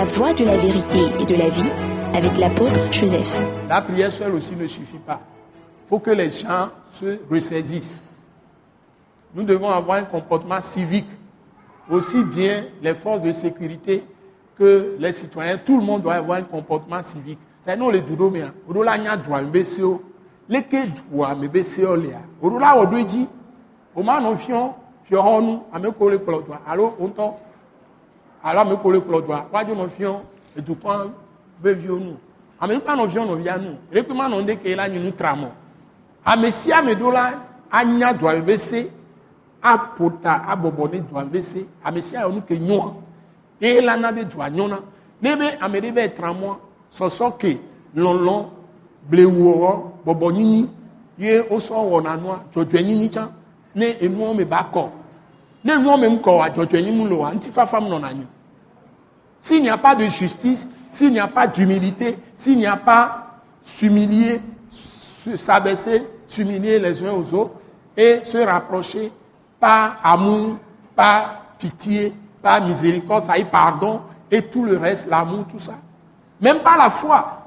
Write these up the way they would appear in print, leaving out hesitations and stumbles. la voie de la vérité et de la vie avec l'apôtre Joseph. La prière seule aussi ne suffit pas. Il faut que les gens se ressaisissent. Nous devons avoir un comportement civique. Aussi bien les forces de sécurité que les citoyens. Tout le monde doit avoir un comportement civique. C'est nous les Doudouméens. Nous avons un BCO. Nous avons un BCO. Nous avons un BCO. Nous avons un BCO. Nous avons un BCO. S'il n'y a pas de justice, s'il n'y a pas d'humilité, s'il n'y a pas s'humilier, s'abaisser, s'humilier les uns aux autres et se rapprocher par amour, par pitié, par miséricorde, ça y est, pardon, et tout le reste, l'amour, tout ça. Même pas la foi.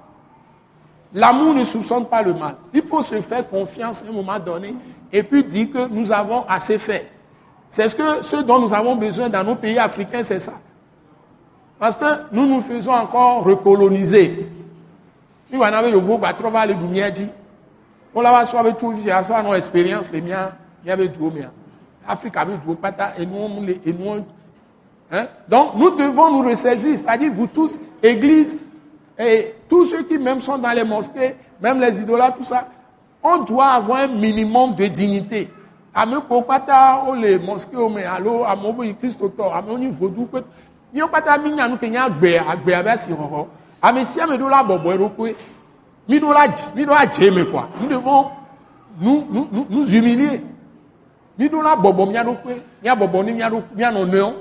L'amour ne soupçonne pas le mal. Il faut se faire confiance à un moment donné et puis dire que nous avons assez fait. C'est ce dont nous avons besoin dans nos pays africains, c'est ça. Parce que nous nous faisons encore recoloniser. Nous en avons eu vos bateaux, les lumières dit. On l'a soit tout vivre, soit nos expériences, les miens, il y avait tout bien. Afrique avait tout pata et nous hein? Donc nous devons nous ressaisir, c'est-à-dire vous tous, églises et tous ceux qui même sont dans les mosquées, même les idolâtres, tout ça, on doit avoir un minimum de dignité. Ame popata o le mosque o me allo amobo I Christ autor ame oni vodu pet ni o pata minya nu kenya agbe abia si hoho ame si ame do la bobo erokwe mi do la jeme quoi. Nous devons nous humilier mi do la bobo mi adokwe mi abobo ni mi anoneon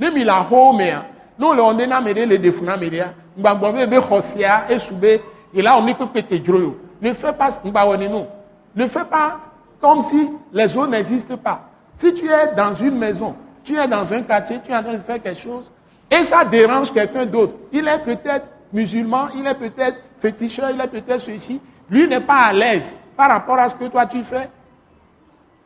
ne mi la ho me no le onde na mere le defuna meria ngbagbo be khosia esube ila oni pepete jroyo ne fait pas ngbawoni no ne fait pas comme si les autres n'existent pas. Si tu es dans une maison, tu es dans un quartier, tu es en train de faire quelque chose, et ça dérange quelqu'un d'autre. Il est peut-être musulman, il est peut-être féticheur, il est peut-être ceci. Lui n'est pas à l'aise par rapport à ce que toi tu fais.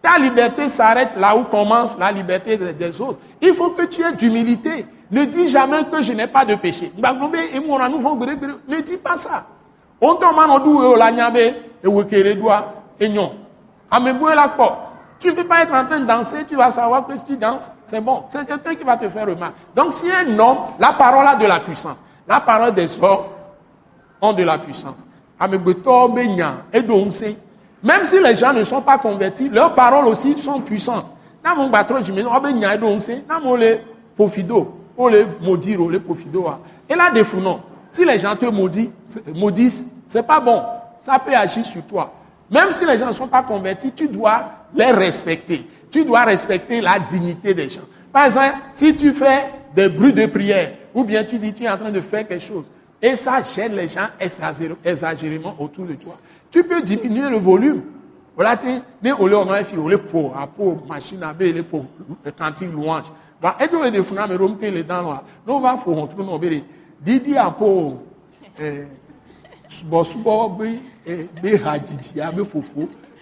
Ta liberté s'arrête là où commence la liberté des autres. Il faut que tu aies d'humilité. Ne dis jamais que je n'ai pas de péché. Ne dis pas ça. On demande où la nyabe et où est doigt et non. Tu ne peux pas être en train de danser, tu vas savoir que si tu danses, c'est bon. C'est quelqu'un qui va te faire remarquer. Donc, si un homme, la parole a de la puissance. La parole des hommes ont de la puissance. Même si les gens ne sont pas convertis, leurs paroles aussi sont puissantes. Et là, défoulons. Si les gens te maudissent, ce n'est pas bon. Ça peut agir sur toi. Même si les gens ne sont pas convertis, tu dois les respecter. Tu dois respecter la dignité des gens. Par exemple, si tu fais des bruits de prière, ou bien tu dis tu es en train de faire quelque chose, et ça gêne les gens exagérément autour de toi, tu peux diminuer le volume.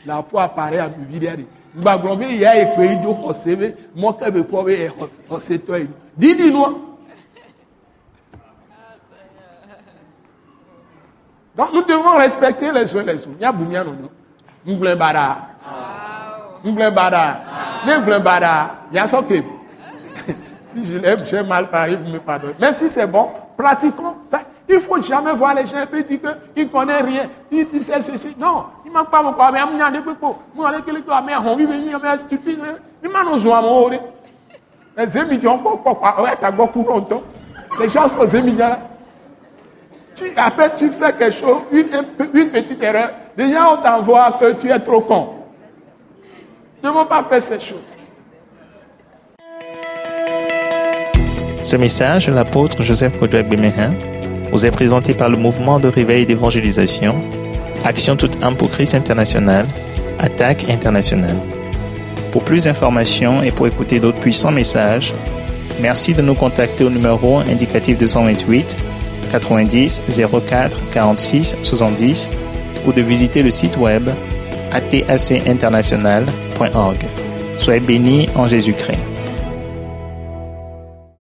La peau apparaît à donc nous devons respecter les uns les autres. Si je l'aime, j'ai mal parlé, vous me pardonnez. Mais si c'est bon, pratiquons. Il ne faut jamais voir les gens et dire qu'ils ne connaissent rien. Ils disent ceci. Non, il ne manque pas mon corps. Mais il y a des propos. Moi, avec les gens, il y a des stupides. Il m'a non joué à mon oré. Les émigrants, pourquoi? Ouais, t'as beaucoup longtemps. Les gens sont émigrants. Après, tu fais quelque chose, une petite erreur. Déjà, on t'envoie que tu es trop con. Nous ne devons pas faire ces choses. Ce message, l'apôtre Joseph-Claude Biméhin, vous est présenté par le Mouvement de Réveil et d'Évangélisation, Action Toute-Homme pour Christ International, Attaque internationale. Pour plus d'informations et pour écouter d'autres puissants messages, Merci de nous contacter au numéro indicatif 228 90 04 46 70 ou de visiter le site web atacinternational.org. Soyez bénis en Jésus-Christ.